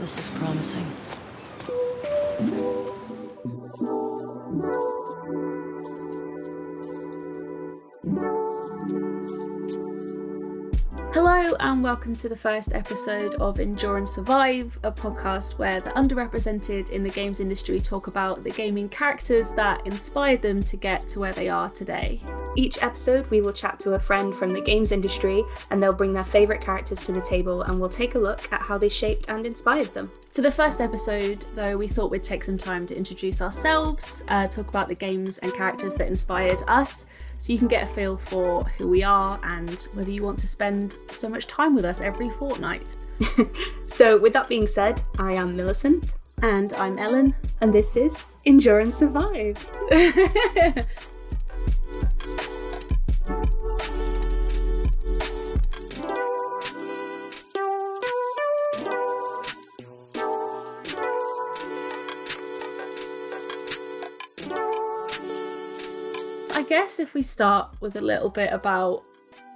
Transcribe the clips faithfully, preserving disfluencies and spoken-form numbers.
This looks promising. Hello and welcome to the first episode of Endure and Survive, a podcast where the underrepresented in the games industry talk about the gaming characters that inspired them to get to where they are today. Each episode we will chat to a friend from the games industry and they'll bring their favourite characters to the table and we'll take a look at how they shaped and inspired them. For the first episode though, we thought we'd take some time to introduce ourselves, uh, talk about the games and characters that inspired us, so you can get a feel for who we are and whether you want to spend so much time with us every fortnight. So with that being said, I am Millicent. And I'm Ellen. And this is Endure and Survive. I guess if we start with a little bit about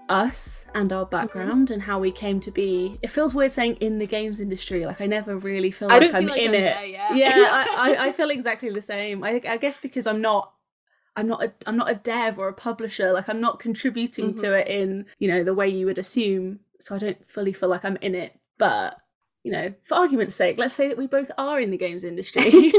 us and our background mm-hmm. and how we came to be, it feels weird saying in the games industry, like I never really feel like I'm in it. Yeah, I, I, I feel exactly the same. I, I guess because I'm not I'm not a, I'm not a dev or a publisher, like I'm not contributing mm-hmm. to it in, you know, the way you would assume. So I don't fully feel like I'm in it. But, you know, for argument's sake, let's say that we both are in the games industry.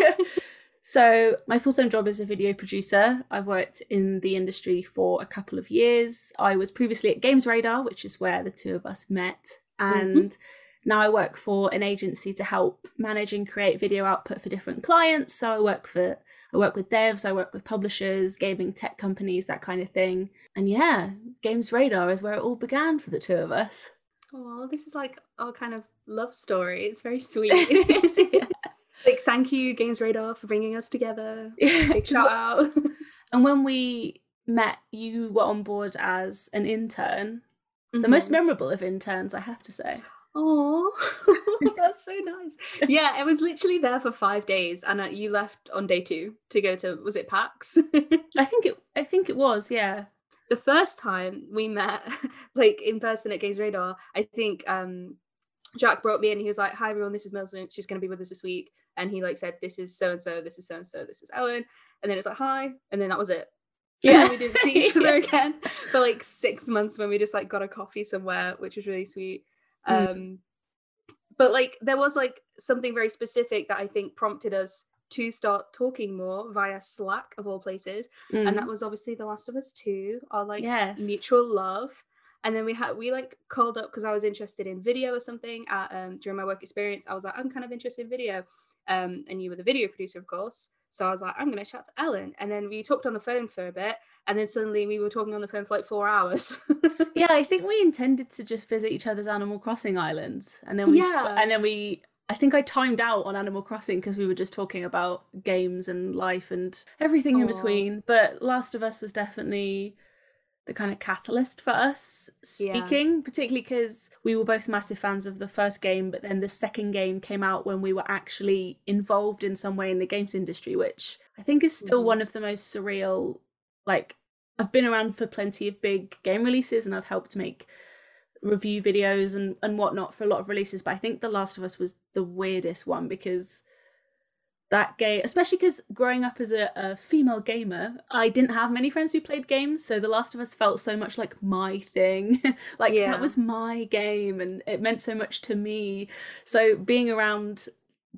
So my full-time job is a video producer. I've worked in the industry for a couple of years. I was previously at GamesRadar, which is where the two of us met. And mm-hmm. now I work for an agency to help manage and create video output for different clients. So I work for... I work with devs, I work with publishers, gaming tech companies, that kind of thing. And yeah, GamesRadar is where it all began for the two of us. Oh, this is like our kind of love story. It's very sweet. Yeah. Like, thank you, GamesRadar, for bringing us together. Big shout out. And when we met, you were on board as an intern. Mm-hmm. The most memorable of interns, I have to say. Oh, that's so nice. Yeah, I was literally there for five days, and uh, you left on day two to go to, was it PAX? I think it. I think it was. Yeah. The first time we met, like in person at GamesRadar, I think um, Jack brought me in. He was like, "Hi everyone, this is Millicent. She's going to be with us this week." And he like said, "This is so and so. This is so and so. This is Ellen." And then it was like, "Hi," and then that was it. Yeah, and we didn't see each other yeah. again for like six months when we just like got a coffee somewhere, which was really sweet. Mm. Um, but like there was like something very specific that I think prompted us to start talking more via Slack of all places, mm. and that was obviously The Last of Us two, our like yes. mutual love. And then we had we like called up because I was interested in video or something at, um, during my work experience. I was like, I'm kind of interested in video, um, and you were the video producer, of course. So I was like, I'm going to chat to Ellen. And then we talked on the phone for a bit. And then suddenly we were talking on the phone for like four hours. Yeah, I think we intended to just visit each other's Animal Crossing islands. And then we, yeah. sp- and then we, I think I timed out on Animal Crossing because we were just talking about games and life and everything Aww. In between. But Last of Us was definitely the kind of catalyst for us speaking, yeah. particularly because we were both massive fans of the first game, but then the second game came out when we were actually involved in some way in the games industry, which I think is still mm. one of the most surreal. Like, I've been around for plenty of big game releases and I've helped make review videos and, and whatnot for a lot of releases, but I think The Last of Us was the weirdest one because that game, especially because growing up as a, a female gamer, I didn't have many friends who played games, so The Last of Us felt so much like my thing. Like yeah. that was my game and it meant so much to me. So being around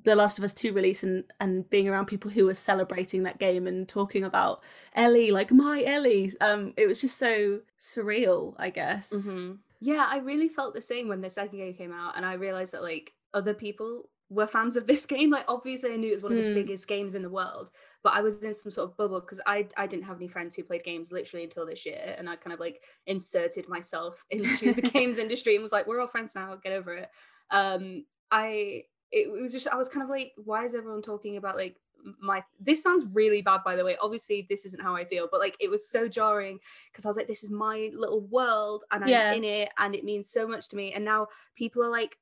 The Last of Us two release and, and being around people who were celebrating that game and talking about Ellie, like my Ellie, um, it was just so surreal, I guess. Mm-hmm. Yeah, I really felt the same when the second game came out and I realised that like other people were fans of this game. Like obviously I knew it was one of the mm. biggest games in the world, but I was in some sort of bubble because I I didn't have any friends who played games literally until this year, and I kind of like inserted myself into the games industry and was like, we're all friends now, get over it. Um, I it, it was just, I was kind of like, why is everyone talking about like my, this sounds really bad by the way, obviously this isn't how I feel, but like it was so jarring because I was like, this is my little world and I'm yeah. in it and it means so much to me, and now people are like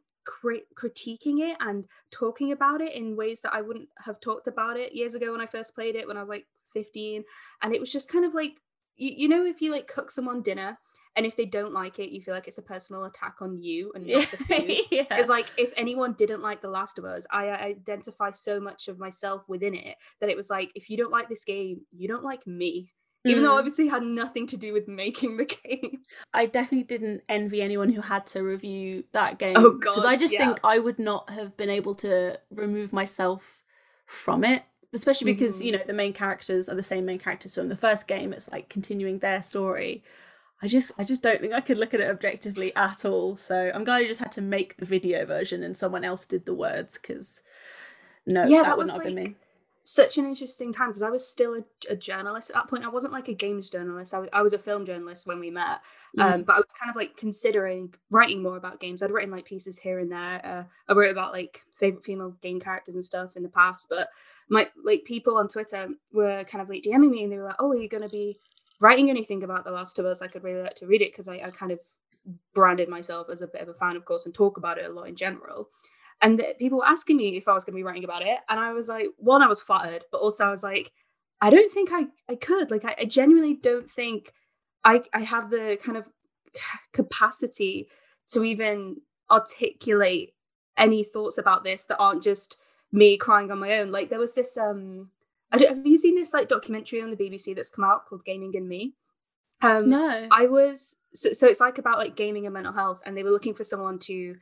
critiquing it and talking about it in ways that I wouldn't have talked about it years ago when I first played it when I was like fifteen. And it was just kind of like, you, you know, if you like cook someone dinner And if they don't like it, you feel like it's a personal attack on you and not the food. Yeah. It's like, if anyone didn't like The Last of Us, I identify so much of myself within it that it was like, if you don't like this game, you don't like me. Mm. Even though obviously it had nothing to do with making the game. I definitely didn't envy anyone who had to review that game. Oh God, because I just yeah. think I would not have been able to remove myself from it. Especially because, mm-hmm. you know, the main characters are the same main characters from the first game. It's like continuing their story. I just I just don't think I could look at it objectively at all. So I'm glad I just had to make the video version and someone else did the words, because no, yeah, that, that would not like, have been me. Such an interesting time, because I was still a, a journalist at that point. I wasn't like a games journalist. I was, I was a film journalist when we met. Mm-hmm. Um, but I was kind of like considering writing more about games. I'd written like pieces here and there. Uh, I wrote about like favourite female game characters and stuff in the past. But my like people on Twitter were kind of like DMing me and they were like, oh, are you going to be writing anything about The Last of Us? I could really like to read it, because I, I kind of branded myself as a bit of a fan, of course, and talk about it a lot in general. And the, people were asking me if I was going to be writing about it. And I was like, one, I was flattered, but also I was like, I don't think I, I could. Like, I, I genuinely don't think I, I have the kind of capacity to even articulate any thoughts about this that aren't just me crying on my own. Like, there was this... um. I don't, have you seen this like documentary on the B B C that's come out called Gaming and Me? Um, no. I was so, so it's like about like gaming and mental health, and they were looking for someone to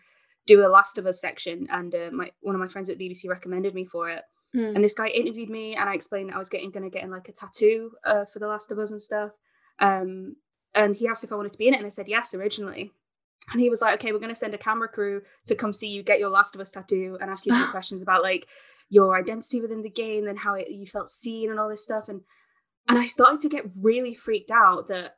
do a Last of Us section, and uh, my one of my friends at the B B C recommended me for it. Mm. And this guy interviewed me, and I explained that I was getting going to get in like a tattoo uh, for The Last of Us and stuff. Um, and he asked if I wanted to be in it, and I said yes originally. And he was like, "Okay, we're going to send a camera crew to come see you get your Last of Us tattoo and ask you some questions about like." your identity within the game and how it, you felt seen and all this stuff. And and I started to get really freaked out that,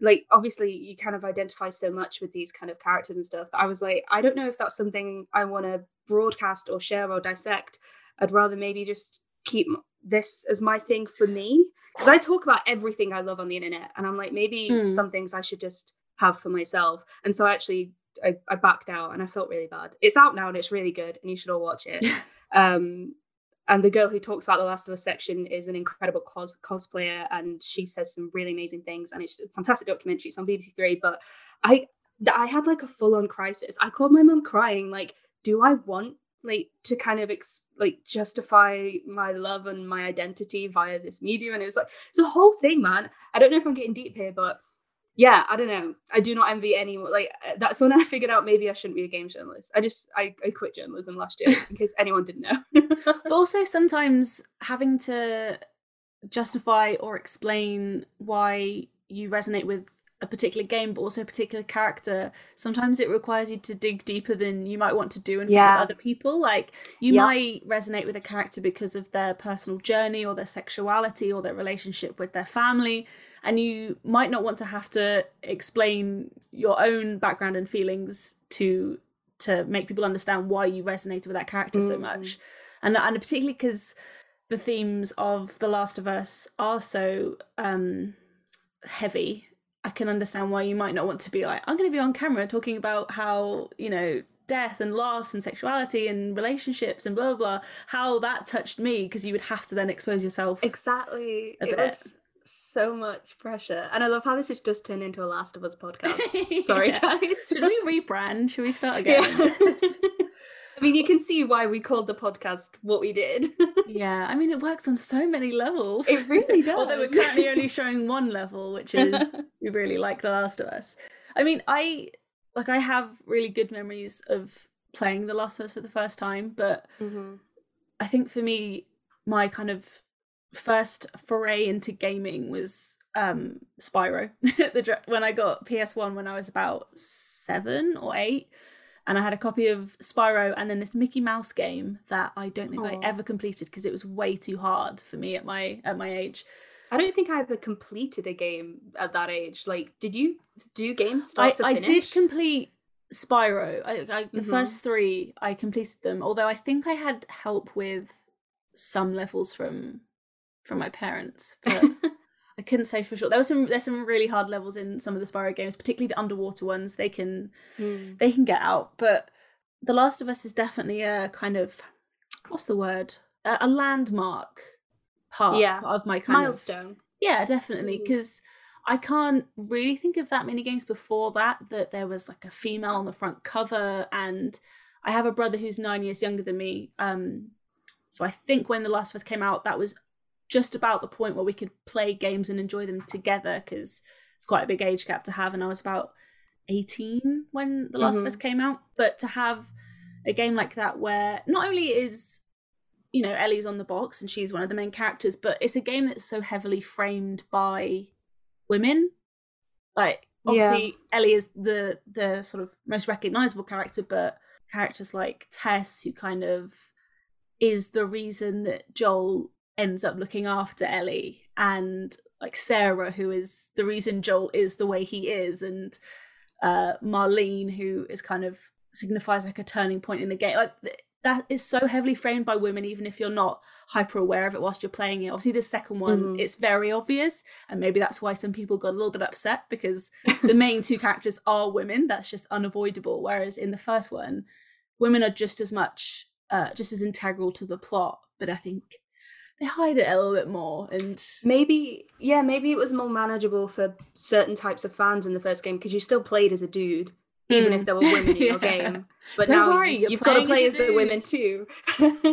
like, obviously you kind of identify so much with these kind of characters and stuff that I was like, I don't know if that's something I want to broadcast or share or dissect. I'd rather maybe just keep this as my thing for me. Because I talk about everything I love on the internet. And I'm like, maybe mm. some things I should just have for myself. And so I actually, I, I backed out and I felt really bad. It's out now and it's really good and you should all watch it. Um, and the girl who talks about The Last of Us section is an incredible cos- cosplayer, and she says some really amazing things, and it's a fantastic documentary. It's on B B C Three. But I, I had like a full-on crisis. I called my mum crying, like, do I want like to kind of ex- like justify my love and my identity via this medium? And it was like, it's a whole thing, man. I don't know if I'm getting deep here, but yeah, I don't know. I do not envy anyone. Like, that's when I figured out maybe I shouldn't be a game journalist. I just, I, I quit journalism last year in case anyone didn't know. But also sometimes having to justify or explain why you resonate with a particular game, but also a particular character, sometimes it requires you to dig deeper than you might want to do in front yeah. of other people. Like, you yeah. might resonate with a character because of their personal journey or their sexuality or their relationship with their family, and you might not want to have to explain your own background and feelings to to make people understand why you resonated with that character mm. so much. And and particularly because the themes of The Last of Us are so um, heavy, I can understand why you might not want to be like, I'm going to be on camera talking about how, you know, death and loss and sexuality and relationships and blah, blah, blah, how that touched me, because you would have to then expose yourself. Exactly. It bit. was so much pressure. And I love how this has just turned into a Last of Us podcast. Sorry, guys. Should we rebrand? Should we start again? Yeah. I mean, you can see why we called the podcast what we did. Yeah, I mean, it works on so many levels. It really does. Although we're currently only showing one level, which is we really like The Last of Us. I mean, I like I have really good memories of playing The Last of Us for the first time, but mm-hmm. I think for me, my kind of first foray into gaming was um, Spyro. the, when I got P S one when I was about seven or eight. And I had a copy of Spyro and then this Mickey Mouse game that I don't think Aww. I ever completed because it was way too hard for me at my at my age. I don't think I ever completed a game at that age. Like, did you do games start I, to finish? I did complete Spyro. I, I, the mm-hmm. first three, I completed them. Although I think I had help with some levels from from my parents. But I couldn't say for sure. There were some. There's some really hard levels in some of the Spyro games, particularly the underwater ones. They can, mm. they can get out. But The Last of Us is definitely a kind of, what's the word? A, a landmark part yeah. of my kind milestone. Of milestone. Yeah, definitely. Because I can't really think of that many games before that that there was like a female on the front cover. And I have a brother who's nine years younger than me. Um, so I think when The Last of Us came out, that was just about the point where we could play games and enjoy them together, because it's quite a big age gap to have. And I was about eighteen when The Last mm-hmm. of Us came out. But to have a game like that where not only is, you know, Ellie's on the box and she's one of the main characters, but it's a game that's so heavily framed by women. Like, obviously, yeah. Ellie is the the sort of most recognizable character, but characters like Tess, who kind of is the reason that Joel ends up looking after Ellie, and like Sarah, who is the reason Joel is the way he is, and uh, Marlene, who is kind of signifies like a turning point in the game. Like, that is so heavily framed by women, even if you're not hyper aware of it whilst you're playing it. Obviously, the second one, mm-hmm. it's very obvious, and maybe that's why some people got a little bit upset, because the main two characters are women. That's just unavoidable. Whereas in the first one, women are just as much, uh, just as integral to the plot, but I think they hide it a little bit more. And maybe, yeah, maybe it was more manageable for certain types of fans in the first game, because you still played as a dude. Even mm. if there were women in yeah. your game. But Don't now worry, you've got to play as the women too. yeah.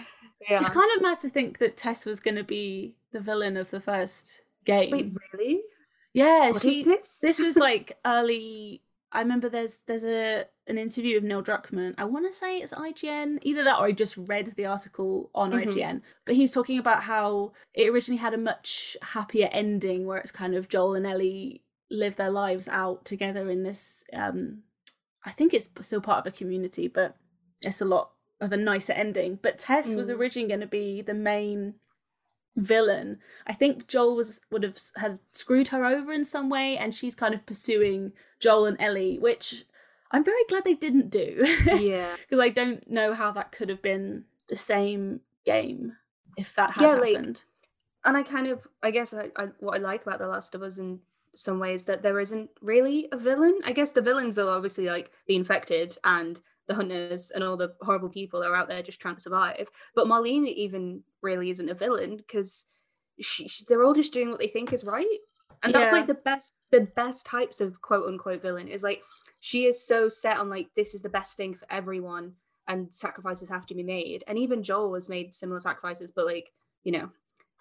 yeah. It's kind of mad to think that Tess was going to be the villain of the first game. Wait, really? Yeah. What she, is this? This was like early... I remember there's there's a an interview of Neil Druckmann. I want to say it's I G N. Either that or I just read the article on mm-hmm. I G N. But he's talking about how it originally had a much happier ending, where it's kind of Joel and Ellie live their lives out together in this um I think it's still part of a community, but it's a lot of a nicer ending. But Tess mm. was originally going to be the main villain. I think Joel was would have had screwed her over in some way, and she's kind of pursuing Joel and Ellie, which I'm very glad they didn't do. Yeah, because I don't know how that could have been the same game if that had yeah, happened. Like, and I kind of I guess I, I what I like about The Last of Us and some ways that there isn't really a villain. I guess the villains are obviously like the infected and the hunters and all the horrible people that are out there just trying to survive. But Marlene even really isn't a villain, because she, she, they're all just doing what they think is right. And that's yeah. like the best, the best types of quote unquote villain is like, she is so set on like, this is the best thing for everyone and sacrifices have to be made. And even Joel has made similar sacrifices, but like, you know,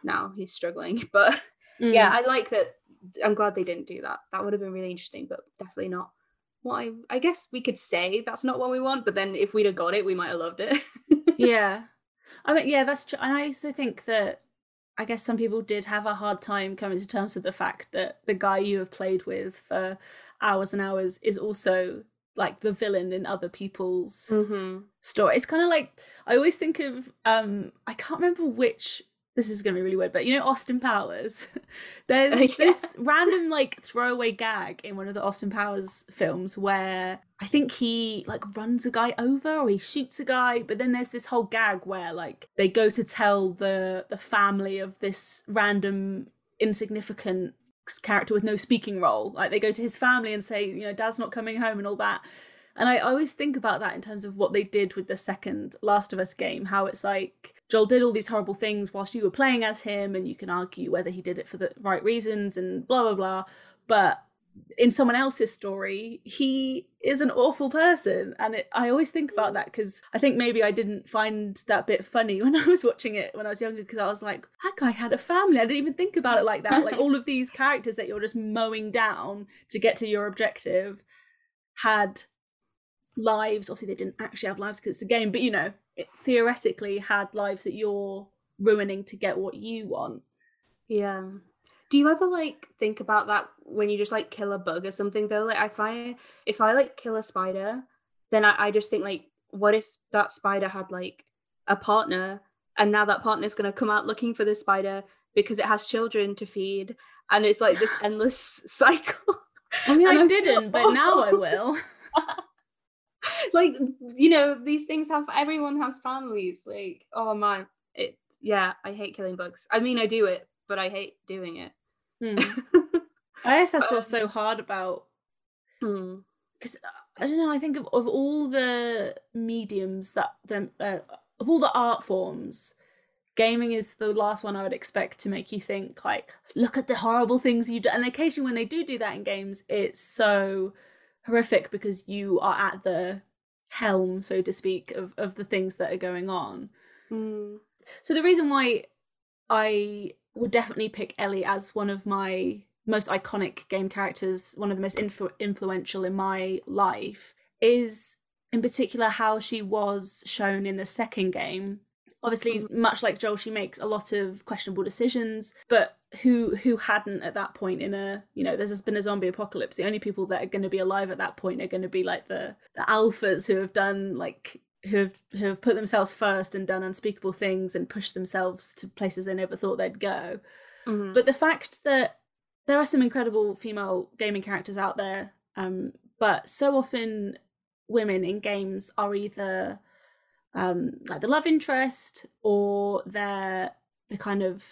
now he's struggling. But mm. yeah, I like that. I'm glad they didn't do that. That would have been really interesting, but definitely not what I, I guess we could say that's not what we want, but then if we'd have got it, we might have loved it. yeah. I mean, yeah, that's true. And I also think that, I guess some people did have a hard time coming to terms with the fact that the guy you have played with for hours and hours is also like the villain in other people's mm-hmm. story. It's kind of like, I always think of, um, I can't remember which this is going to be really weird, but you know Austin Powers? There's yeah. this random like throwaway gag in one of the Austin Powers films where I think he like runs a guy over or he shoots a guy, but then there's this whole gag where like they go to tell the the family of this random insignificant character with no speaking role. Like they go to his family and say, you know, Dad's not coming home and all that. And I always think about that in terms of what they did with the second Last of Us game, how it's like Joel did all these horrible things whilst you were playing as him, and you can argue whether he did it for the right reasons and blah, blah, blah. But in someone else's story, he is an awful person. And it, I always think about that, because I think maybe I didn't find that bit funny when I was watching it when I was younger, because I was like, that guy had a family. I didn't even think about it like that. Like all of these characters that you're just mowing down to get to your objective had lives. Obviously they didn't actually have lives because it's a game, but you know, it theoretically had lives that you're ruining to get what you want. Yeah. Do you ever like think about that when you just like kill a bug or something though? Like I find if I like kill a spider, then I, I just think like, what if that spider had like a partner, and now that partner is going to come out looking for the spider because it has children to feed, and it's like this endless cycle. I mean, I, I didn't, but now I will. Like, you know, these things have, everyone has families. Like, oh man, it, yeah, I hate killing bugs. I mean, I do it, but I hate doing it. Mm. I guess that's um, what's so hard about, because, I don't know, I think of, of all the mediums that, the, uh, of all the art forms, gaming is the last one I would expect to make you think, like, look at the horrible things you do. And occasionally when they do do that in games, it's so horrific because you are at the helm, so to speak, of, of the things that are going on. Mm. So the reason why I would definitely pick Ellie as one of my most iconic game characters, one of the most influ- influential in my life, is in particular how she was shown in the second game. Obviously, much like Joel, she makes a lot of questionable decisions, but who who hadn't at that point in a, you know, there's been a zombie apocalypse. The only people that are going to be alive at that point are going to be like the, the alphas who have done, like, who have, who have put themselves first and done unspeakable things and pushed themselves to places they never thought they'd go. Mm-hmm. But the fact that there are some incredible female gaming characters out there, um, but so often women in games are either um, like the love interest, or they're the kind of,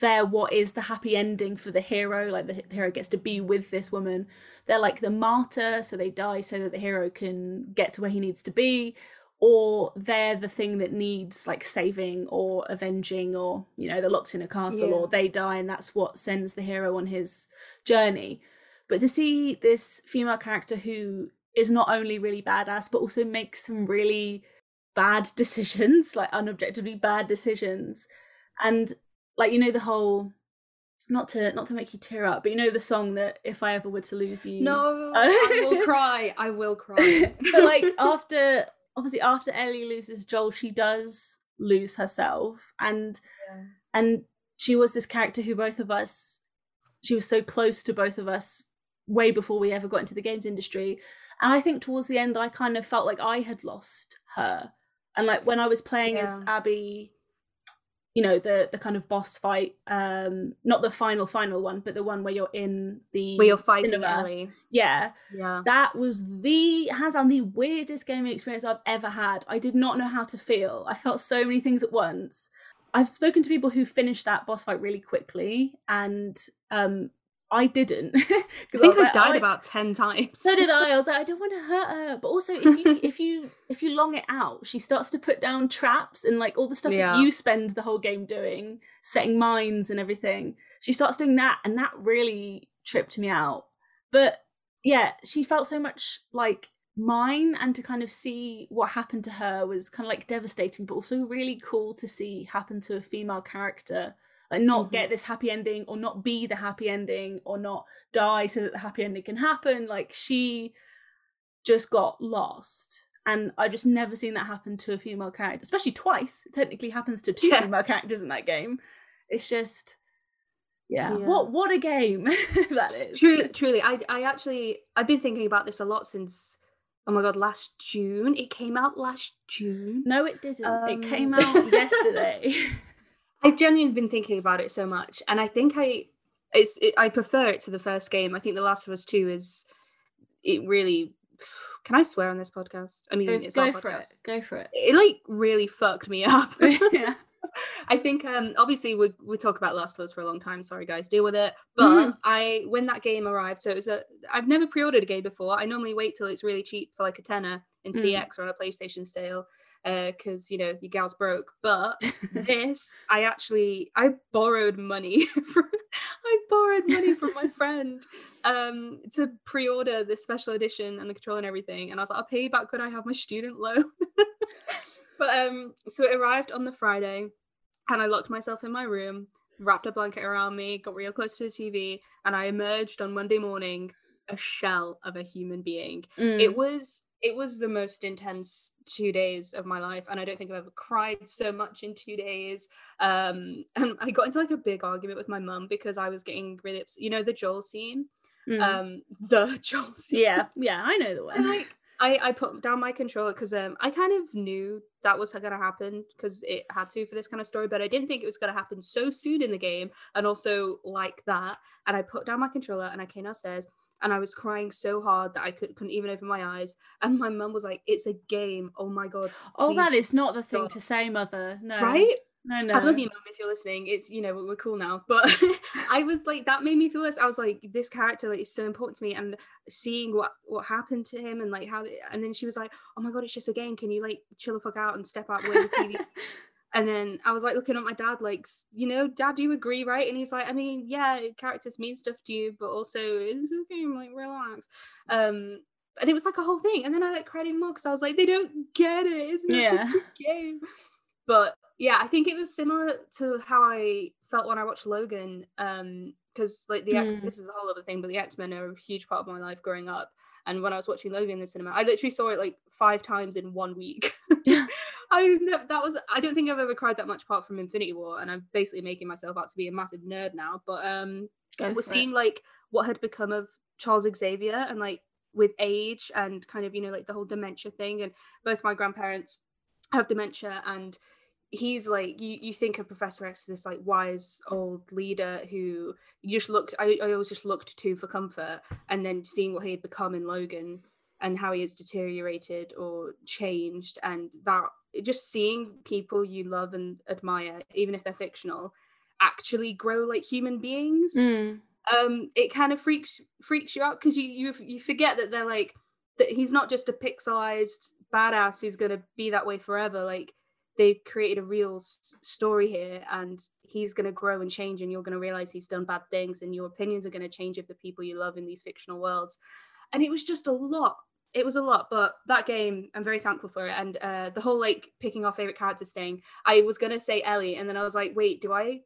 they're what is the happy ending for the hero, like the hero gets to be with this woman. They're like the martyr, so they die so that the hero can get to where he needs to be, or they're the thing that needs, like, saving or avenging, or, you know, they're locked in a castle, yeah. or they die and that's what sends the hero on his journey. But to see this female character who is not only really badass but also makes some really bad decisions, like unobjectively bad decisions, and, like, you know, the whole, not to not to make you tear up, but you know the song that If I Ever Were to Lose You. No, I will cry. I will cry. But, like, after. Obviously, after Ellie loses Joel, she does lose herself. And yeah. and she was this character who both of us, she was so close to both of us way before we ever got into the games industry. And I think towards the end, I kind of felt like I had lost her. And, like, when I was playing yeah. as Abby, you know, the the kind of boss fight, um, not the final, final one, but the one where you're in the where you're fighting cinema. Ellie. Yeah. Yeah. That was the, hands down, the weirdest gaming experience I've ever had. I did not know how to feel. I felt so many things at once. I've spoken to people who finished that boss fight really quickly, and um, I didn't. I think I, I like, died I, about ten times. So did I. I was like, I don't want to hurt her. But also, if you if you if you long it out, she starts to put down traps and, like, all the stuff yeah. that you spend the whole game doing, setting mines and everything. She starts doing that, and that really tripped me out. But yeah, she felt so much like mine, and to kind of see what happened to her was kind of, like, devastating, but also really cool to see happen to a female character. Like, not mm-hmm. get this happy ending, or not be the happy ending, or not die so that the happy ending can happen. Like, she just got lost. And I've just never seen that happen to a female character, especially twice. It technically happens to two yeah. female characters in that game. It's just, yeah. yeah. What what a game that is. Truly, truly. I, I actually, I've been thinking about this a lot since, oh my God, last June. It came out last June. No, it didn't. Um... It came out yesterday. I've genuinely been thinking about it so much, and I think I it's it, I prefer it to the first game. I think The Last of Us two is it really can I swear on this podcast? I mean, go, it's go our for podcast. it. Go for it. It like really fucked me up. yeah. I think um, obviously we we talk about Last of Us for a long time. Sorry guys, deal with it. But mm-hmm. I when that game arrived, so it was a I've never pre-ordered a game before. I normally wait till it's really cheap for like a tenner in mm-hmm. C X or on a PlayStation sale. Because uh, you know your gal's broke, but this I actually I borrowed money. From, I borrowed money from my friend um, to pre-order the special edition and the control and everything. And I was like, I'll pay you back when I have my student loan. but um, so it arrived on the Friday, and I locked myself in my room, wrapped a blanket around me, got real close to the T V, and I emerged on Monday morning a shell of a human being. Mm. It was. It was the most intense two days of my life, and I don't think I've ever cried so much in two days. Um, and I got into like a big argument with my mum because I was getting really upset. You know the Joel scene, mm. um, the Joel scene. Yeah, yeah, I know the one. And like, I, I put down my controller because um, I kind of knew that was going to happen because it had to for this kind of story, but I didn't think it was going to happen so soon in the game, and also like that. And I put down my controller and I came downstairs. And I was crying so hard that I could, couldn't even open my eyes. And my mum was like, it's a game. Oh, my God. Oh, that is not the thing God. to say, mother. No. Right? No, no. I love you, mum, if you're listening. It's, you know, we're cool now. But I was like, that made me feel worse. I was like, this character like, is so important to me. And seeing what, what happened to him and, like, how... They, and then she was like, oh, my God, it's just a game. Can you, like, chill the fuck out and step out with the T V? And then I was like looking at my dad, like, you know, Dad, you agree, right? And he's like, I mean, yeah, characters mean stuff to you, but also it's okay, I'm like, relax. Um, and it was like a whole thing. And then I like cried in more because I was like, they don't get it. It's not yeah. just a game. But yeah, I think it was similar to how I felt when I watched Logan. Um, because like the mm. X, this is a whole other thing, but the X-Men are a huge part of my life growing up. And when I was watching Logan in the cinema, I literally saw it like five times in one week. I that was I don't think I've ever cried that much apart from Infinity War, and I'm basically making myself out to be a massive nerd now. But um, Go we're seeing it. like what had become of Charles Xavier, and like with age and kind of, you know, like the whole dementia thing. And both my grandparents have dementia, and he's like, you, you think of Professor X as this like wise old leader who you just looked, I, I always just looked to for comfort, and then seeing what he had become in Logan and how he has deteriorated or changed, and that just seeing people you love and admire, even if they're fictional, actually grow like human beings, mm. um, it kind of freaks freaks you out, because you, you you forget that they're like, that he's not just a pixelized badass who's going to be that way forever. Like, they've created a real s- story here, and he's going to grow and change, and you're going to realize he's done bad things, and your opinions are going to change of the people you love in these fictional worlds. And it was just a lot. It was a lot, but that game, I'm very thankful for it. And uh, the whole like picking our favorite characters thing, I was going to say Ellie, and then I was like, wait, do I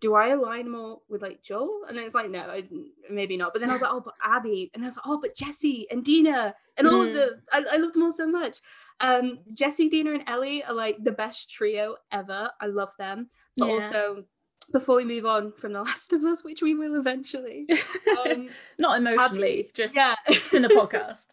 do I align more with like Joel? And then it's like, no, I, maybe not. But then I was like, oh, but Abby. And then I was like, oh, but Jesse and Dina and all mm. of the, I, I love them all so much. Um, Jesse, Dina and Ellie are like the best trio ever. I love them. But yeah. also, before we move on from The Last of Us, which we will eventually. Um, not emotionally, Abby, just yeah. just in the podcast.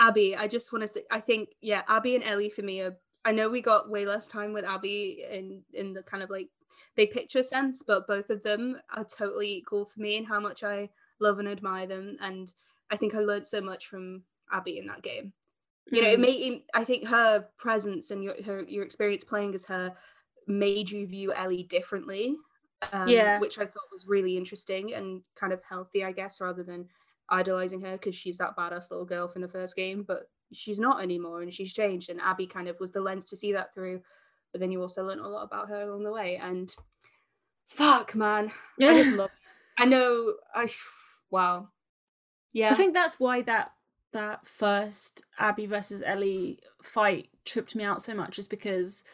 Abby, I just want to say, I think, yeah, Abby and Ellie for me are, I know we got way less time with Abby in, in the kind of like big picture sense, but both of them are totally equal for me in how much I love and admire them. And I think I learned so much from Abby in that game. You mm. know, it made, I think her presence and your, her, your experience playing as her made you view Ellie differently, um, yeah. which I thought was really interesting and kind of healthy, I guess, rather than idolizing her because she's that badass little girl from the first game, but she's not anymore and she's changed, and Abby kind of was the lens to see that through. But then you also learn a lot about her along the way, and fuck, man, yeah. I just love it. I know, I wow, yeah. I think that's why that that first Abby versus Ellie fight tripped me out so much, is because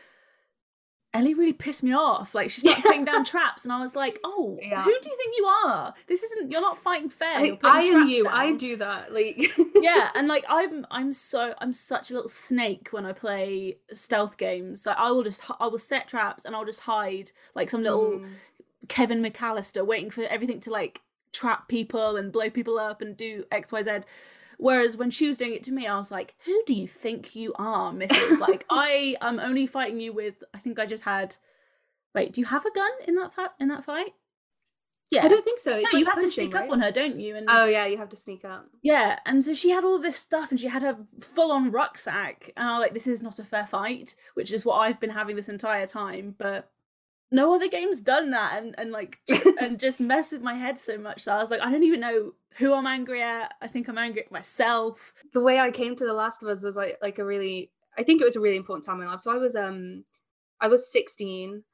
Ellie really pissed me off. Like, she started putting down traps, and I was like, "Oh, yeah. who do you think you are? This isn't. You're not fighting fair. Like, I am you. Down. I do that. Like, yeah. And like, I'm, I'm so, I'm such a little snake when I play stealth games. Like, I will just, I will set traps, and I'll just hide like some little mm. Kevin McAllister, waiting for everything to like trap people and blow people up and do X, Y, Z. Whereas when she was doing it to me, I was like, who do you think you are, missus? Like, I am only fighting you with, I think I just had, wait, do you have a gun in that fa- in that fight? Yeah. I don't think so. It's no, like you have to sneak right? up on her, don't you? And oh, yeah, you have to sneak up. Yeah, and so she had all this stuff, and she had her full-on rucksack, and I was like, this is not a fair fight, which is what I've been having this entire time, but no other game's done that, and, and like and just messed with my head so much that I was like, I don't even know who I'm angry at. I think I'm angry at myself. The way I came to The Last of Us was like like a really, I think it was a really important time in my life. So I was um I was sixteen.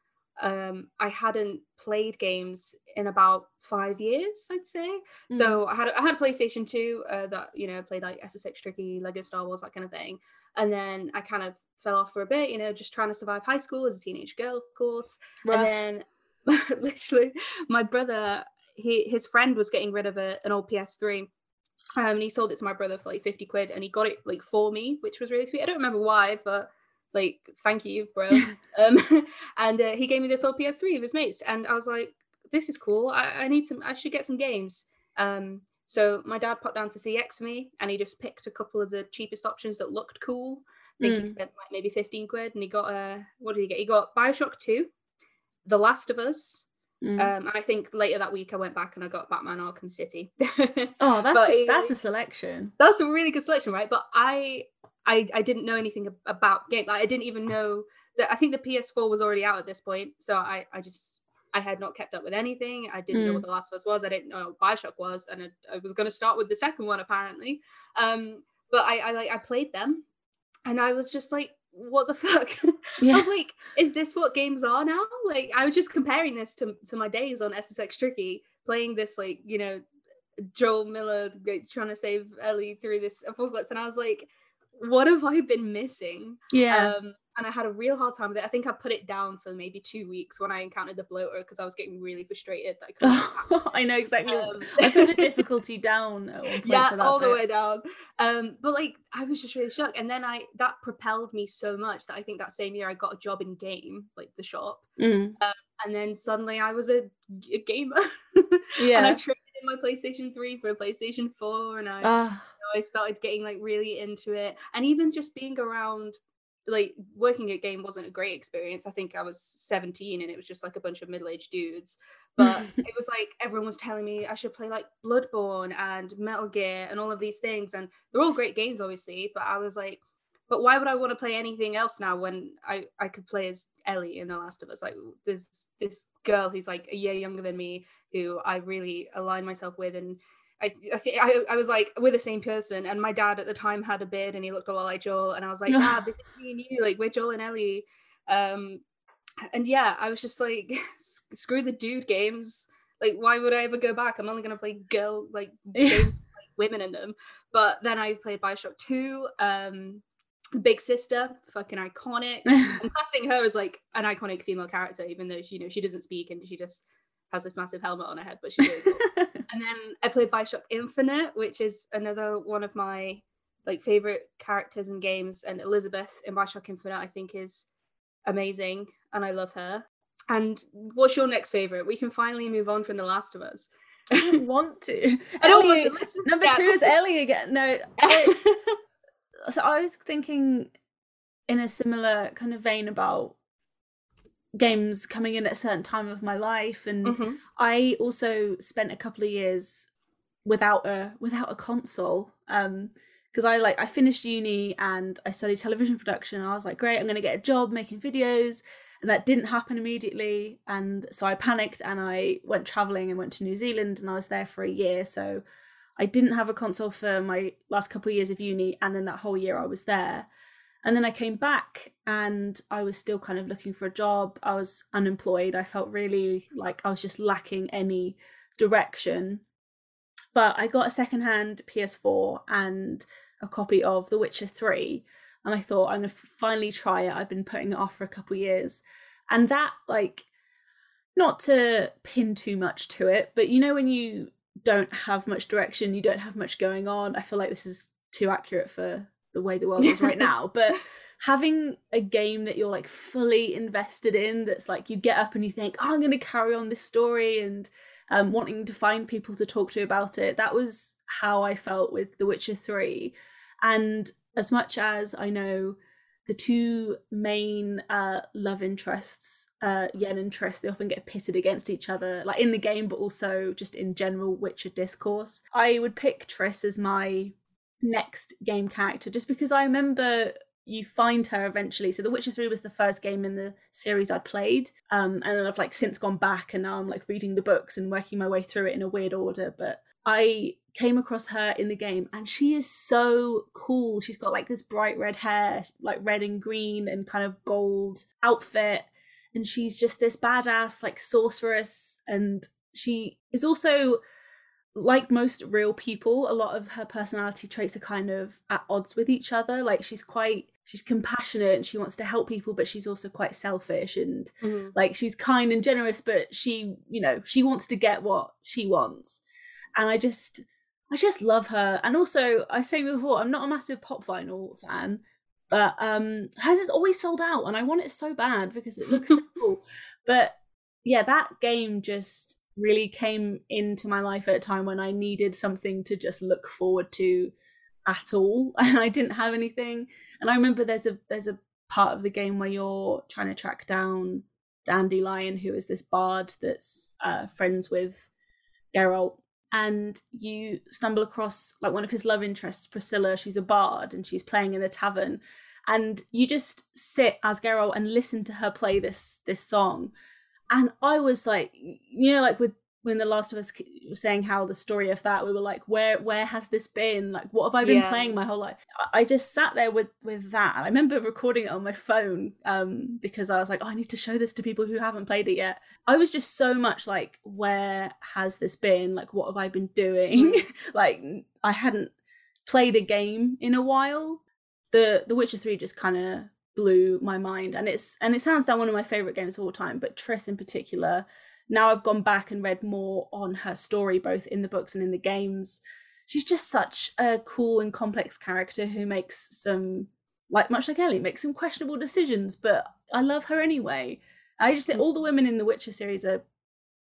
Um I hadn't played games in about five years, I'd say. Mm. So I had I had a PlayStation two uh, that, you know, played like S S X Tricky, Lego Star Wars, that kind of thing. And then I kind of fell off for a bit, you know, just trying to survive high school as a teenage girl, of course. Rough. And then literally my brother, he, his friend was getting rid of a, an old P S three. Um, and he sold it to my brother for like fifty quid, and he got it like for me, which was really sweet. I don't remember why, but like, thank you, bro. um, and uh, he gave me this old P S three of his mates. And I was like, this is cool. I, I need some, I should get some games. Um, So my dad popped down to see X for me, and he just picked a couple of the cheapest options that looked cool. I think mm. he spent like maybe fifteen quid, and he got a, what did he get? He got Bioshock two, The Last of Us. Mm. Um, and I think later that week I went back and I got Batman Arkham City. Oh, that's a, that's a selection. That's a really good selection, right? But I I, I didn't know anything about game. Like, I didn't even know that, I think the P S four was already out at this point. So I, I just... I had not kept up with anything. I didn't mm. know what The Last of Us was. I didn't know what Bioshock was, and I, I was going to start with the second one apparently. Um, but I, I like I played them, and I was just like, "What the fuck?" Yeah. I was like, is this what games are now? Like, I was just comparing this to, to my days on S S X Tricky, playing this, like, you know, Joel Miller like, trying to save Ellie through this apocalypse, and I was like, what have I been missing? Yeah. Um, and I had a real hard time with it. I think I put it down for maybe two weeks when I encountered the bloater because I was getting really frustrated that I couldn't. I know exactly. Um, I put the difficulty down. At one point yeah, for that all bit. The way down. Um, but like, I was just really shocked. And then I that propelled me so much that I think that same year I got a job in game, like the shop. Mm. Um, and then suddenly I was a, a gamer. Yeah. And I traded in my PlayStation three for a PlayStation four, and I. Uh. I started getting like really into it, and even just being around like working at game wasn't a great experience. I think I was seventeen and it was just like a bunch of middle-aged dudes, but it was like everyone was telling me I should play like Bloodborne and Metal Gear and all of these things, and they're all great games obviously, but I was like, but why would I want to play anything else now when I, I could play as Ellie in The Last of Us? Like this this girl who's like a year younger than me who I really align myself with, and I, I I was like, we're the same person. And my dad at the time had a beard and he looked a lot like Joel, and I was like, ah, this is me and you, like we're Joel and Ellie. Um and yeah, I was just like, screw the dude games, like why would I ever go back? I'm only gonna play girl like games with like, women in them. But then I played Bioshock two, um Big Sister, fucking iconic. I'm classing her as like an iconic female character, even though she, you know, she doesn't speak and she just has this massive helmet on her head, but she really cool. And then I played Bioshock Infinite, which is another one of my like favorite characters in games, and Elizabeth in Bioshock Infinite I think is amazing and I love her. And what's your next favorite? We can finally move on from The Last of Us. I don't want to. I don't Ellie. want to. Let's just Number two is Ellie again. No. I, so I was thinking in a similar kind of vein about games coming in at a certain time of my life, and mm-hmm. I also spent a couple of years without a without a console, um because I like I finished uni and I studied television production, and I was like, great, I'm gonna get a job making videos, and that didn't happen immediately, and so I panicked and I went traveling and went to New Zealand, and I was there for a year, so I didn't have a console for my last couple of years of uni, and then that whole year I was there. And then I came back and I was still kind of looking for a job. I was unemployed. I felt really like I was just lacking any direction. But I got a secondhand P S four and a copy of The Witcher three. And I thought, I'm going to finally try it. I've been putting it off for a couple of years. And that, like, not to pin too much to it, but you know when you don't have much direction, you don't have much going on. I feel like this is too accurate for the way the world is right now, but having a game that you're like fully invested in, that's like you get up and you think, oh, I'm going to carry on this story, and um, wanting to find people to talk to about it. That was how I felt with The Witcher three. And as much as I know the two main uh, love interests, uh, Yen and Triss, they often get pitted against each other, like in the game, but also just in general Witcher discourse. I would pick Triss as my next game character, just because I remember you find her eventually. So The Witcher three was the first game in the series I played, um and then I've like since gone back, and now I'm like reading the books and working my way through it in a weird order, but I came across her in the game, and she is so cool. She's got like this bright red hair, like red and green and kind of gold outfit, and she's just this badass like sorceress, and she is also, like most real people, a lot of her personality traits are kind of at odds with each other. Like she's quite, she's compassionate and she wants to help people, but she's also quite selfish, and mm-hmm. like she's kind and generous, but she, you know, she wants to get what she wants. And I just, I just love her. And also I say before, I'm not a massive Pop Vinyl fan, but um, hers is always sold out and I want it so bad because it looks so cool. But yeah, that game just really came into my life at a time when I needed something to just look forward to at all, and I didn't have anything. And I remember there's a there's a part of the game where you're trying to track down Dandelion, who is this bard that's uh, friends with Geralt, and you stumble across like one of his love interests, Priscilla. She's a bard and she's playing in a tavern, and you just sit as Geralt and listen to her play this this song. And I was like, you know, like with when The Last of Us was saying how the story of that, we were like, where where has this been? Like, what have I been yeah. playing my whole life? I just sat there with, with that. I remember recording it on my phone um, because I was like, oh, I need to show this to people who haven't played it yet. I was just so much like, where has this been? Like, what have I been doing? Like, I hadn't played a game in a while. The The Witcher three just kind of blew my mind. And it's and it's hands down one of my favourite games of all time, but Triss in particular. Now I've gone back and read more on her story, both in the books and in the games. She's just such a cool and complex character who makes some, like much like Ellie, makes some questionable decisions, but I love her anyway. I just think all the women in the Witcher series are,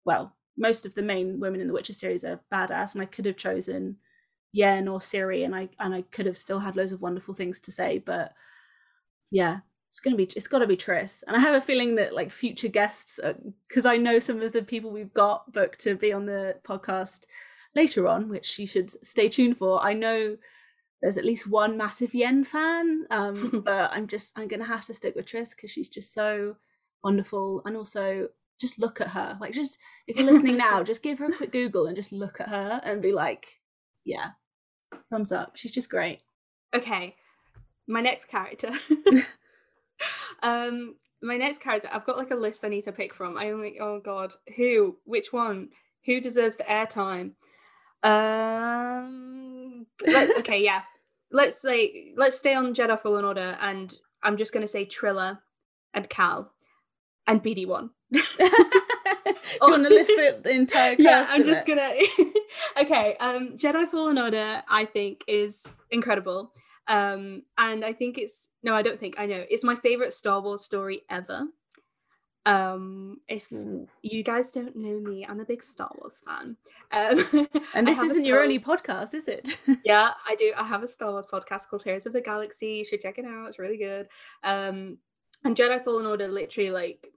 well, most of the main women in the Witcher series are badass, and I could have chosen Yen or Ciri, and I and I could have still had loads of wonderful things to say, but yeah. It's gonna be. It's gotta be Triss, and I have a feeling that like future guests, because I know some of the people we've got booked to be on the podcast later on, which you should stay tuned for. I know there's at least one massive Yen fan, um, but I'm just I'm gonna have to stick with Triss because she's just so wonderful, and also just look at her. Like, just if you're listening now, just give her a quick Google and just look at her and be like, yeah, thumbs up. She's just great. Okay, my next character. Um, my next character, I've got like a list I need to pick from. I only, oh god, who, which one, who deserves the airtime? Um, let, okay, yeah, let's like let's stay on Jedi: Fallen Order, and I'm just gonna say Trilla and Cal and B D one. Do you want to list the, the entire cast? Yeah, I'm of just it? gonna. Okay, um, Jedi: Fallen Order, I think, is incredible. Um, and I think it's, no, I don't think, I know, it's my favourite Star Wars story ever. Um, if mm. you guys don't know me, I'm a big Star Wars fan. Um, and this isn't Star- your only podcast, is it? Yeah, I do. I have a Star Wars podcast called Heroes of the Galaxy. You should check it out. It's really good. Um, and Jedi: Fallen Order, literally, like,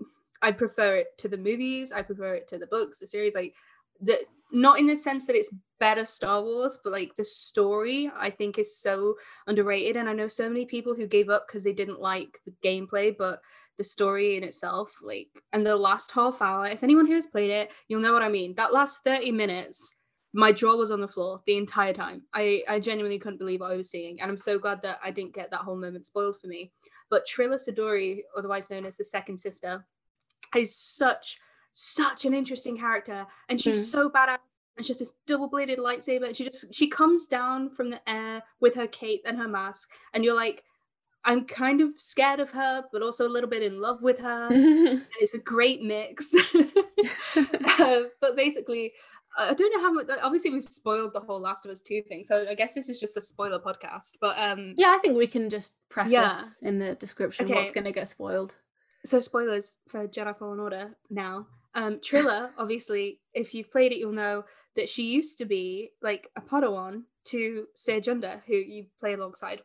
I prefer it to the movies. I prefer it to the books, the series, like, the, not in the sense that it's better Star Wars, but like the story I think is so underrated, and I know so many people who gave up because they didn't like the gameplay, but the story in itself, like, and the last half hour, if anyone who has played it, you'll know what I mean. That last thirty minutes, my jaw was on the floor the entire time. I, I genuinely couldn't believe what I was seeing, and I'm so glad that I didn't get that whole moment spoiled for me. But Trilla Sidori, otherwise known as the Second Sister, is such such an interesting character, and she's mm. so badass, and she has this double-bladed lightsaber, and she just she comes down from the air with her cape and her mask, and you're like, I'm kind of scared of her but also a little bit in love with her. And it's a great mix. uh, but basically I don't know how much, obviously we've spoiled the whole Last of Us two thing, so I guess this is just a spoiler podcast, but um yeah I think we can just preface yeah. in the description okay. what's going to get spoiled. So spoilers for Jedi: Fallen Order now. Um, Trilla, obviously, if you've played it, you'll know that she used to be like a Padawan to Ser Junda, who you play alongside,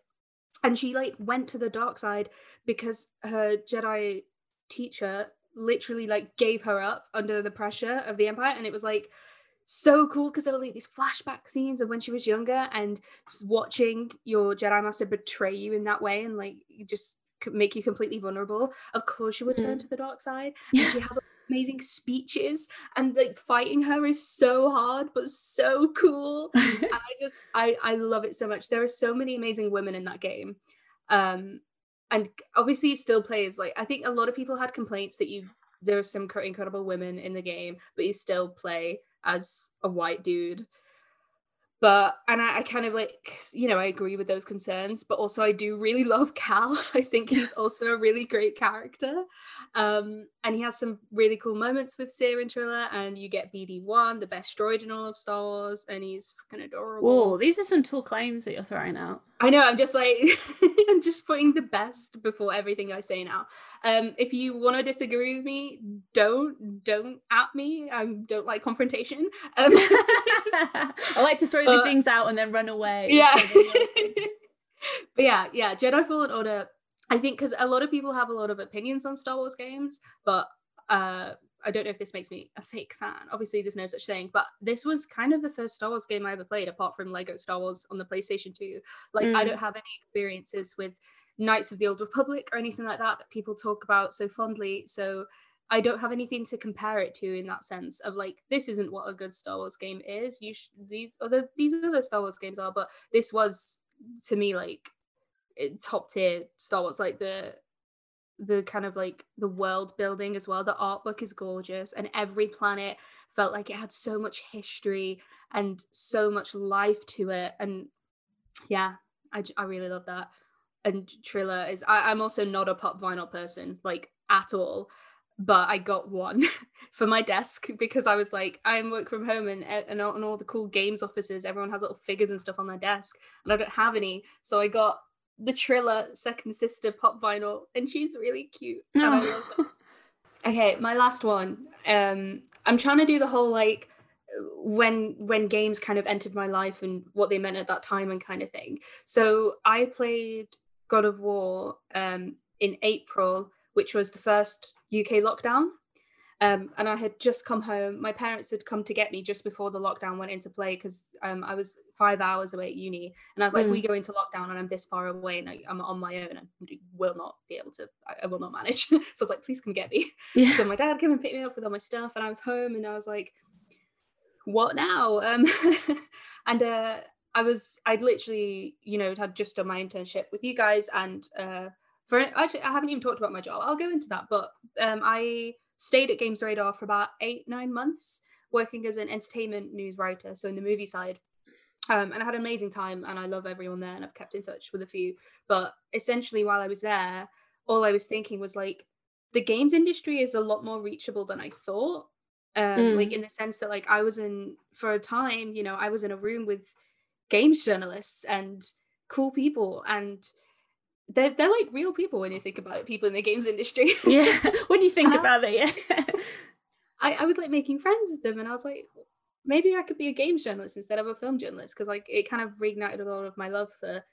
and she like went to the dark side because her Jedi teacher literally like gave her up under the pressure of the Empire, and it was like so cool because there were like these flashback scenes of when she was younger, and just watching your Jedi Master betray you in that way and like just make you completely vulnerable. Of course, she would turn mm. to the dark side, and she has. amazing speeches, and like fighting her is so hard but so cool. I just I I love it so much. There are so many amazing women in that game, um and obviously it still plays like, I think a lot of people had complaints that you there are some incredible women in the game but you still play as a white dude, but and I, I kind of like, you know, I agree with those concerns, but also I do really love Cal. I think he's also a really great character, um, and he has some really cool moments with Ciri and Trilla, and you get B D one, the best droid in all of Star Wars, and he's fucking adorable. Whoa, these are some tall claims that you're throwing out. I know, I'm just like I'm just putting the best before everything I say now. Um, if you want to disagree with me, don't don't at me. I don't like confrontation. Um, I like to throw the things out and then run away. Yeah. So but yeah, yeah, Jedi: Fallen Order, I think, because a lot of people have a lot of opinions on Star Wars games, but uh, I don't know if this makes me a fake fan. Obviously, there's no such thing, but this was kind of the first Star Wars game I ever played, apart from Lego Star Wars on the PlayStation two. Like, mm. I don't have any experiences with Knights of the Old Republic or anything like that that people talk about so fondly, so I don't have anything to compare it to in that sense of like, this isn't what a good Star Wars game is. You sh- these other these other Star Wars games are, but this was to me like top tier Star Wars. Like the the kind of like the world building as well. The art book is gorgeous, and every planet felt like it had so much history and so much life to it. And yeah, I, I really love that. And Triller is, I, I'm also not a pop vinyl person, like at all, but I got one for my desk because I was like, I work from home and, and on all the cool games offices, everyone has little figures and stuff on their desk and I don't have any. So I got the Triller Second Sister pop vinyl and she's really cute. And oh. I love it. Okay, my last one. Um, I'm trying to do the whole like, when when games kind of entered my life and what they meant at that time and kind of thing. So I played God of War um, in April, which was the first U K lockdown. Um, and I had just come home. My parents had come to get me just before the lockdown went into play because um, I was five hours away at uni. And I was like, mm. we go into lockdown and I'm this far away and I, I'm on my own. I will not be able to, I will not manage. So I was like, please come get me. Yeah. So my dad came and picked me up with all my stuff and I was home and I was like, what now? Um, and uh, I was, I'd literally, you know, had just done my internship with you guys and uh, for, actually, I haven't even talked about my job. I'll go into that, but um, I stayed at GamesRadar for about eight, nine months working as an entertainment news writer, so in the movie side. Um, and I had an amazing time and I love everyone there and I've kept in touch with a few. But essentially while I was there, all I was thinking was like, the games industry is a lot more reachable than I thought. Um, mm. Like in the sense that like I was in, for a time, you know, I was in a room with games journalists and cool people and they're, they're like real people when you think about it, people in the games industry. Yeah, when you think uh, about it, yeah. I, I was like making friends with them and I was like, maybe I could be a games journalist instead of a film journalist because like it kind of reignited a lot of my love for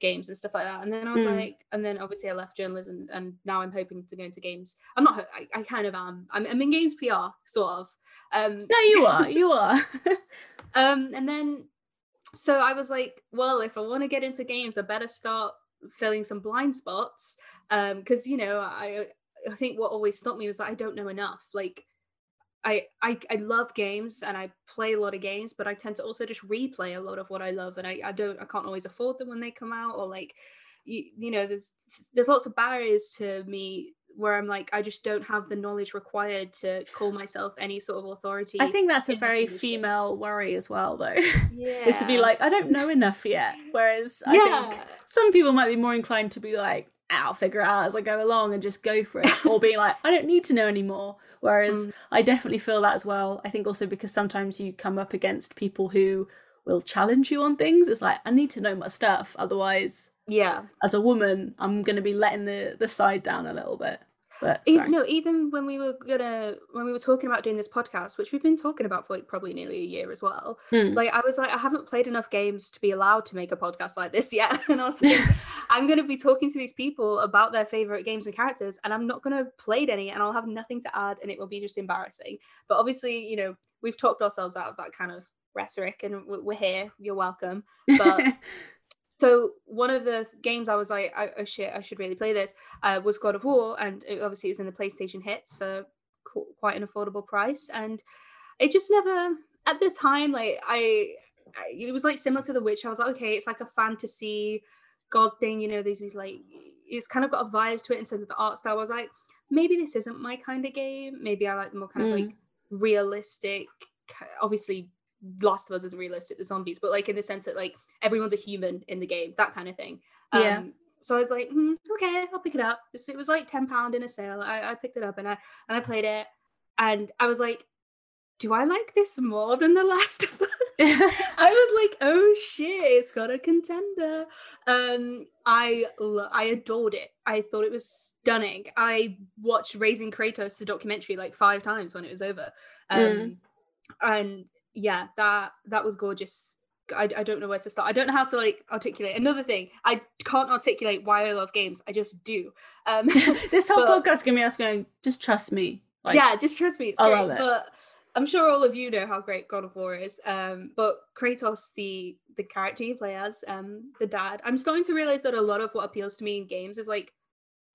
games and stuff like that. And then I was mm. like, and then obviously I left journalism and now I'm hoping to go into games. I'm not, I, I kind of am. I'm, I'm in games P R, sort of. Um, no, you are, you are. um, and then, so I was like, well, if I want to get into games, I better start filling some blind spots. Um, 'cause you know, I, I think what always stopped me was that I don't know enough. Like I, I I love games and I play a lot of games, but I tend to also just replay a lot of what I love, and I, I don't I can't always afford them when they come out, or like you, you know there's there's lots of barriers to me where I'm like I just don't have the knowledge required to call myself any sort of authority. I think that's a very female worry as well though. Yeah. Is to be like, I don't know enough yet, whereas I yeah. think some people might be more inclined to be like, I'll figure it out as I go along and just go for it, or being like, I don't need to know anymore. Whereas mm. I definitely feel that as well. I think also because sometimes you come up against people who will challenge you on things. It's like, I need to know my stuff. Otherwise, yeah, as a woman, I'm going to be letting the, the side down a little bit. But sorry. No, even when we were gonna, when we were talking about doing this podcast, which we've been talking about for like probably nearly a year as well. Hmm. Like I was like, I haven't played enough games to be allowed to make a podcast like this yet. And I was like, I'm gonna be talking to these people about their favorite games and characters, and I'm not gonna have played any, and I'll have nothing to add, and it will be just embarrassing. But obviously, you know, we've talked ourselves out of that kind of rhetoric, and we're here. You're welcome. But. So one of the games I was like, oh shit, I should really play this, uh, was God of War. And it obviously it was in the PlayStation hits for qu- quite an affordable price. And it just never, at the time, like I, I, it was like similar to The Witcher. I was like, okay, it's like a fantasy god thing. You know, there's these like, it's kind of got a vibe to it in terms of the art style. I was like, maybe this isn't my kind of game. Maybe I like the more kind mm. of like realistic, obviously Last of Us isn't realistic, the zombies, but like in the sense that like everyone's a human in the game, that kind of thing. Um, yeah. So I was like, mm, okay, I'll pick it up. It was like ten pounds in a sale. I, I picked it up and I and I played it, and I was like, do I like this more than The Last of Us? I was like, oh shit, it's got a contender. Um, I lo- I adored it. I thought it was stunning. I watched Raising Kratos, the documentary, like five times when it was over, um, mm. and. Yeah, that that was gorgeous. I, I don't know where to start. I don't know how to like articulate. Another thing, I can't articulate why I love games. I just do. Um, this whole but, podcast is gonna be us going, just trust me. Like, yeah, just trust me. It's I great. Love it. But I'm sure all of you know how great God of War is. Um, but Kratos, the the character you play as, um, the dad. I'm starting to realize that a lot of what appeals to me in games is like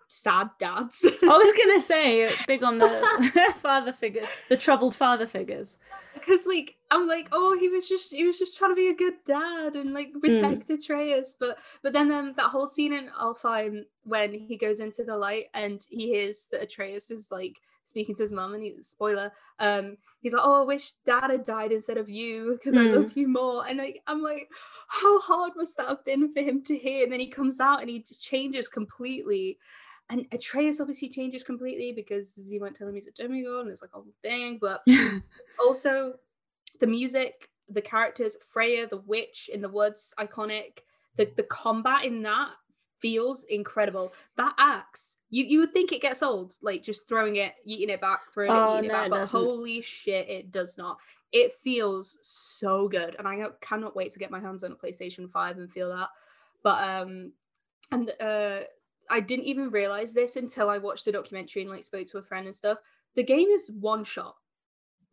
sad dads. I was gonna say, big on the father figure, the troubled father figures. Because like I'm like, oh, he was just he was just trying to be a good dad and like protect mm. Atreus, but but then um, that whole scene in Alfheim when he goes into the light and he hears that Atreus is like speaking to his mum, and he, spoiler, um, he's like, oh, I wish dad had died instead of you because mm. I love you more. And I, I'm like, how hard must that have been for him to hear? And then he comes out and he changes completely. And Atreus obviously changes completely because you won't tell him he's a demigod and it's like a whole thing. But also the music, the characters, Freya, the witch in the woods, iconic. The, the combat in that feels incredible. That axe, you you would think it gets old, like just throwing it, eating it back, throwing oh, it, eating no, it back, but doesn't. Holy shit, it does not. It feels so good, and I cannot wait to get my hands on a PlayStation five and feel that. But um, and uh, I didn't even realize this until I watched the documentary and like spoke to a friend and stuff. The game is one shot.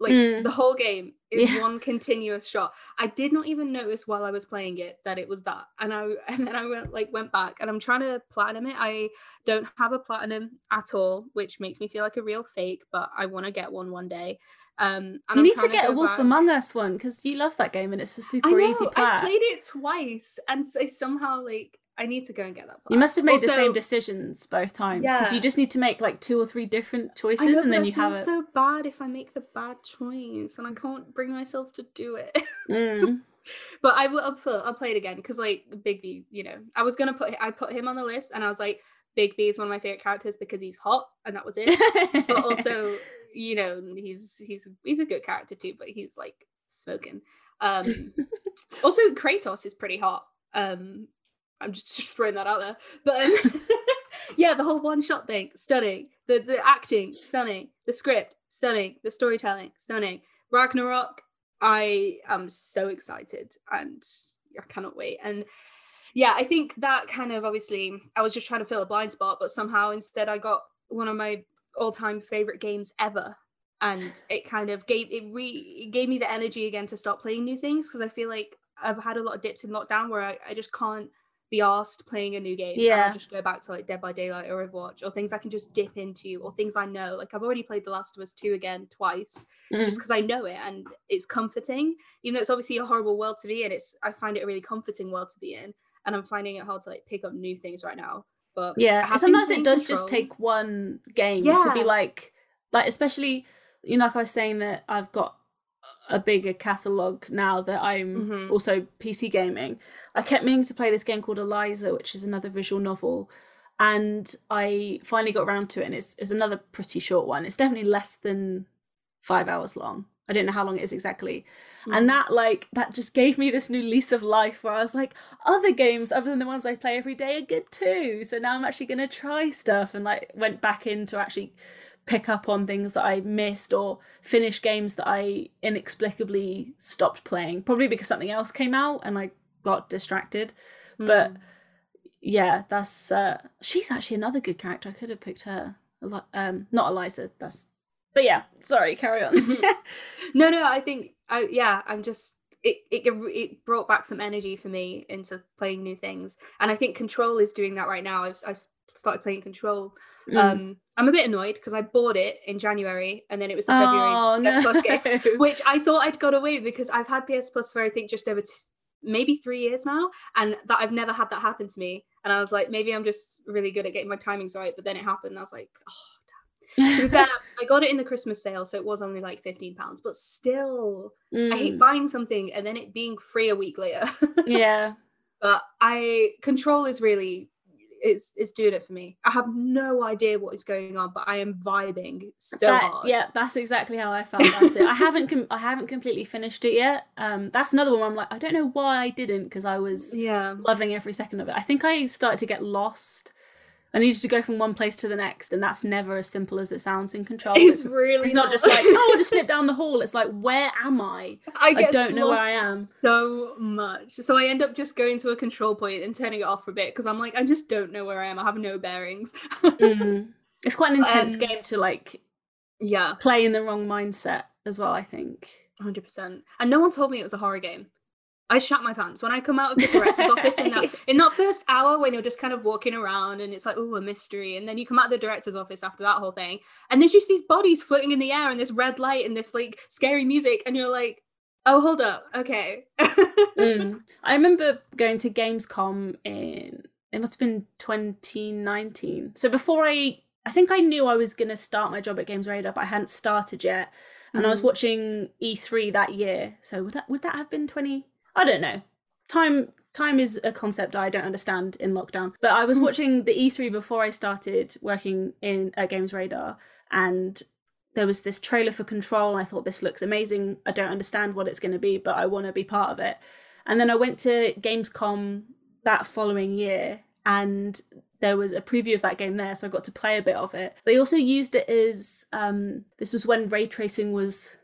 Like mm. the whole game is yeah. one continuous shot. I did not even notice while I was playing it that it was that. And I and then I went like went back and I'm trying to platinum it. I don't have a platinum at all, which makes me feel like a real fake, but I want to get one one day. Um, and you I'm need to get to a Wolf back. Among Us one because you love that game and it's a super I know, easy plat. I've played it twice and so somehow like I need to go and get that plat. You must have made also, the same decisions both times because yeah. you just need to make like two or three different choices know, and then I you feel have it. It's so bad if I make the bad choice and I can't bring myself to do it. Mm. But I will. I'll, put, I'll play it again because like Big B, you know, I was gonna put I put him on the list and I was like, Big B is one of my favorite characters because he's hot and that was it. But also, you know, he's he's he's a good character too, but he's like smoking. Um, also, Kratos is pretty hot. Um, I'm just throwing that out there, but um, yeah, the whole one shot thing, stunning. The the acting, stunning. The script, stunning. The storytelling, stunning. Ragnarok, I am so excited and I cannot wait. And yeah, I think that kind of obviously I was just trying to fill a blind spot, but somehow instead I got one of my all-time favorite games ever, and it kind of gave it re it gave me the energy again to start playing new things because I feel like I've had a lot of dips in lockdown where I, I just can't be arsed playing a new game. Yeah, I'll just go back to like Dead by Daylight or Overwatch or things I can just dip into or things I know. Like I've already played The Last of Us two again twice mm. just because I know it and it's comforting. Even though it's obviously a horrible world to be in, it's I find it a really comforting world to be in, and I'm finding it hard to like pick up new things right now. But yeah, sometimes it does Control, just take one game yeah. to be like, like especially you know like I was saying that I've got a bigger catalogue now that I'm mm-hmm. also P C gaming. I kept meaning to play this game called Eliza, which is another visual novel, and I finally got around to it, and it's, it's another pretty short one. It's definitely less than five hours long. I don't know how long it is exactly. Mm. And that like, that just gave me this new lease of life where I was like, other games other than the ones I play every day are good too. So now I'm actually going to try stuff, and like went back in to actually pick up on things that I missed or finish games that I inexplicably stopped playing, probably because something else came out and I got distracted. Mm. But yeah, that's, uh, she's actually another good character. I could have picked her, um, not Eliza, that's, but yeah, sorry, carry on. no, no, I think, I, yeah, I'm just, it, it it brought back some energy for me into playing new things. And I think Control is doing that right now. I've, I've started playing Control. Mm. Um, I'm a bit annoyed because I bought it in January and then it was the oh, February no. P S Plus game, which I thought I'd got away with because I've had P S Plus for I think just over t- maybe three years now, and that I've never had that happen to me. And I was like, maybe I'm just really good at getting my timings right, but then it happened and I was like, oh, to be fair, I got it in the Christmas sale, so it was only like fifteen pounds, but still mm. I hate buying something and then it being free a week later. Yeah, but I Control is really it's it's doing it for me. I have no idea what is going on, but I am vibing so that, hard. Yeah, that's exactly how I felt about it. I haven't com- I haven't completely finished it yet. Um, that's another one where I'm like, I don't know why I didn't, because I was yeah. loving every second of it. I think I started to get lost. I needed to go from one place to the next, and that's never as simple as it sounds in Control. It's really It's not, not just like, oh, I'll just slip down the hall. It's like, where am I? I, get I don't know where I am. So much. So I end up just going to a control point and turning it off for a bit because I'm like, I just don't know where I am. I have no bearings. mm. It's quite an intense um, game to like yeah, play in the wrong mindset as well, I think. one hundred percent. And no one told me it was a horror game. I shat my pants when I come out of the director's office in that in that first hour when you're just kind of walking around and it's like, oh, a mystery. And then you come out of the director's office after that whole thing, and there's just these bodies floating in the air and this red light and this like scary music, and you're like, oh, hold up, okay. mm. I remember going to Gamescom in, it must have been twenty nineteen. So before I, I think I knew I was going to start my job at GamesRadar, but I hadn't started yet. And mm. I was watching E three that year. So would that would that have been twenty? I don't know. Time time is a concept I don't understand in lockdown. But I was mm. watching the E three before I started working in at GamesRadar, and there was this trailer for Control, and I thought, this looks amazing. I don't understand what it's going to be, but I want to be part of it. And then I went to Gamescom that following year, and there was a preview of that game there, so I got to play a bit of it. They also used it as, um, this was when ray tracing was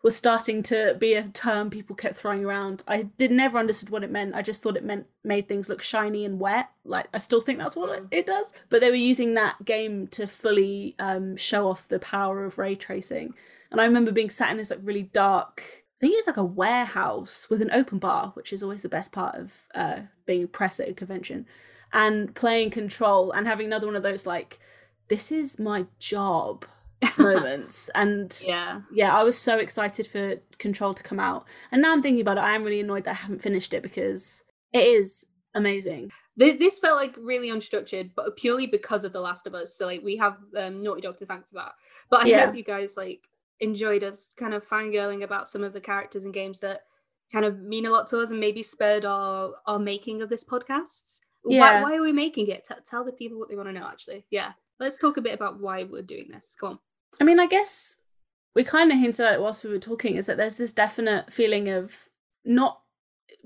was starting to be a term people kept throwing around. I did never understood what it meant. I just thought it meant made things look shiny and wet. Like, I still think that's what it, it does. But they were using that game to fully um, show off the power of ray tracing. And I remember being sat in this like really dark, I think it's like a warehouse with an open bar, which is always the best part of uh, being press at a convention, and playing Control and having another one of those like, this is my job moments. And yeah yeah I was so excited for Control to come out, and now I'm thinking about it, I am really annoyed that I haven't finished it, because it is amazing. This this felt like really unstructured, but purely because of The Last of Us, so like we have um, Naughty Dog to thank for that. But I yeah. hope you guys like enjoyed us kind of fangirling about some of the characters and games that kind of mean a lot to us, and maybe spurred our our making of this podcast. Yeah. Why, why are we making it? T- tell the people what they want to know, actually. Yeah. Let's talk a bit about why we're doing this. Go on. I mean, I guess we kind of hinted at it whilst we were talking, is that there's this definite feeling of not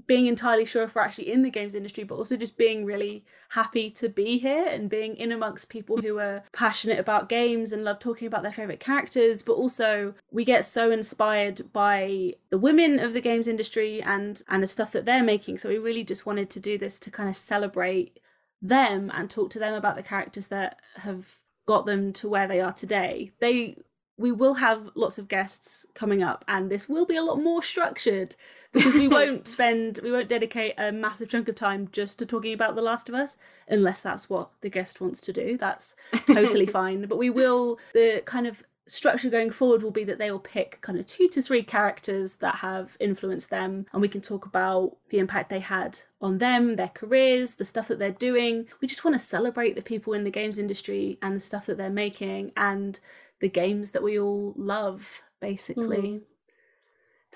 being entirely sure if we're actually in the games industry, but also just being really happy to be here and being in amongst people who are passionate about games and love talking about their favourite characters. But also we get so inspired by the women of the games industry and and the stuff that they're making. So we really just wanted to do this to kind of celebrate them and talk to them about the characters that have got them to where they are today. They We will have lots of guests coming up, and this will be a lot more structured, because we won't spend, we won't dedicate a massive chunk of time just to talking about The Last of Us, unless that's what the guest wants to do. That's totally fine. But we will, the kind of structure going forward will be that they will pick kind of two to three characters that have influenced them, and we can talk about the impact they had on them, their careers, the stuff that they're doing. We just want to celebrate the people in the games industry and the stuff that they're making, and the games that we all love, basically. Mm.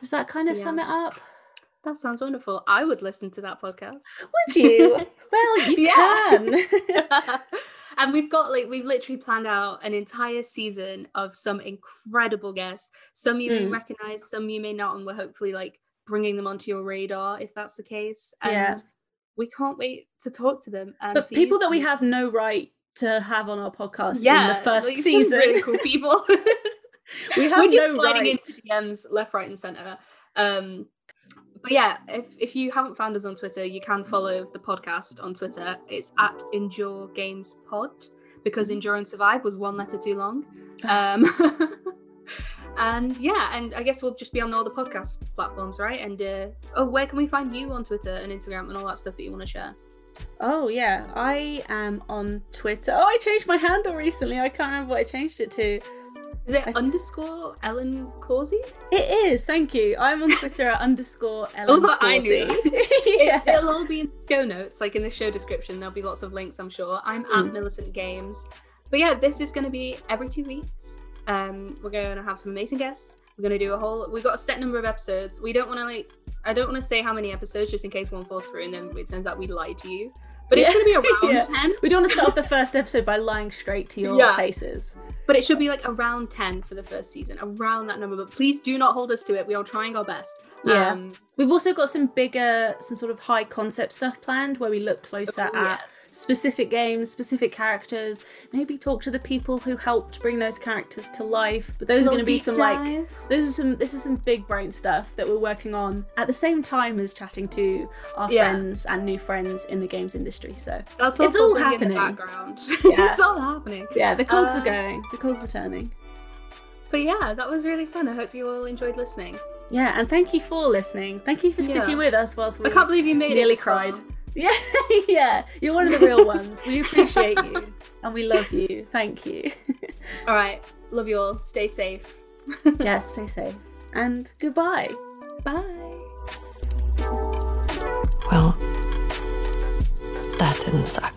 Does that kind of yeah. sum it up? That sounds wonderful. I would listen to that podcast. Would you? Well, you can. And we've got like, we've literally planned out an entire season of some incredible guests. Some you mm. may recognize, some you may not, and we're hopefully like bringing them onto your radar if that's the case. And yeah. we can't wait to talk to them. And but people that we have no right to have on our podcast yeah, in the first like season. Some really cool people. we have We're just no sliding right. into D Ms left, right, and centre. Um, but yeah, if if you haven't found us on Twitter, you can follow the podcast on Twitter. It's at Endure Games Pod, because Endure and Survive was one letter too long. Um, and yeah, and I guess we'll just be on all the podcast platforms, right? And uh, oh, where can we find you on Twitter and Instagram and all that stuff that you want to share? Oh yeah, I am on Twitter. Oh, I changed my handle recently. I can't remember what I changed it to. Is it I... underscore Ellen Causey? It is, thank you. I'm on Twitter at underscore Ellen Causey. I knew yeah. it, It'll all be in the show notes, like in the show description. There'll be lots of links, I'm sure. I'm mm. at Millicent Games. But yeah, this is going to be every two weeks. Um, we're going to have some amazing guests. We're going to do a whole... We've got a set number of episodes. We don't want to, like... I don't want to say how many episodes, just in case one falls through and then it turns out we lied to you. But yeah. it's going to be around yeah. ten. We don't want to start off the first episode by lying straight to your yeah. faces. But it should be, like, around ten for the first season. Around that number. But please do not hold us to it. We are trying our best. Yeah. Um, We've also got some bigger, some sort of high concept stuff planned where we look closer oh, at yes. specific games, specific characters, maybe talk to the people who helped bring those characters to life. But those are going to be some dive. like, those are some, this is some big brain stuff that we're working on at the same time as chatting to our yeah. friends and new friends in the games industry. So That's all it's all happening. In the background. Yeah. It's all happening. Yeah, the cogs uh, are going, the cogs are turning. But yeah, that was really fun. I hope you all enjoyed listening. Yeah, and thank you for listening. Thank you for sticking yeah. with us whilst we I can't believe you made nearly it cried. Well. Yeah, yeah. You're one of the real ones. We appreciate you and we love you. Thank you. All right. Love you all. Stay safe. Yes, yeah, stay safe. And goodbye. Bye. Well, that didn't suck.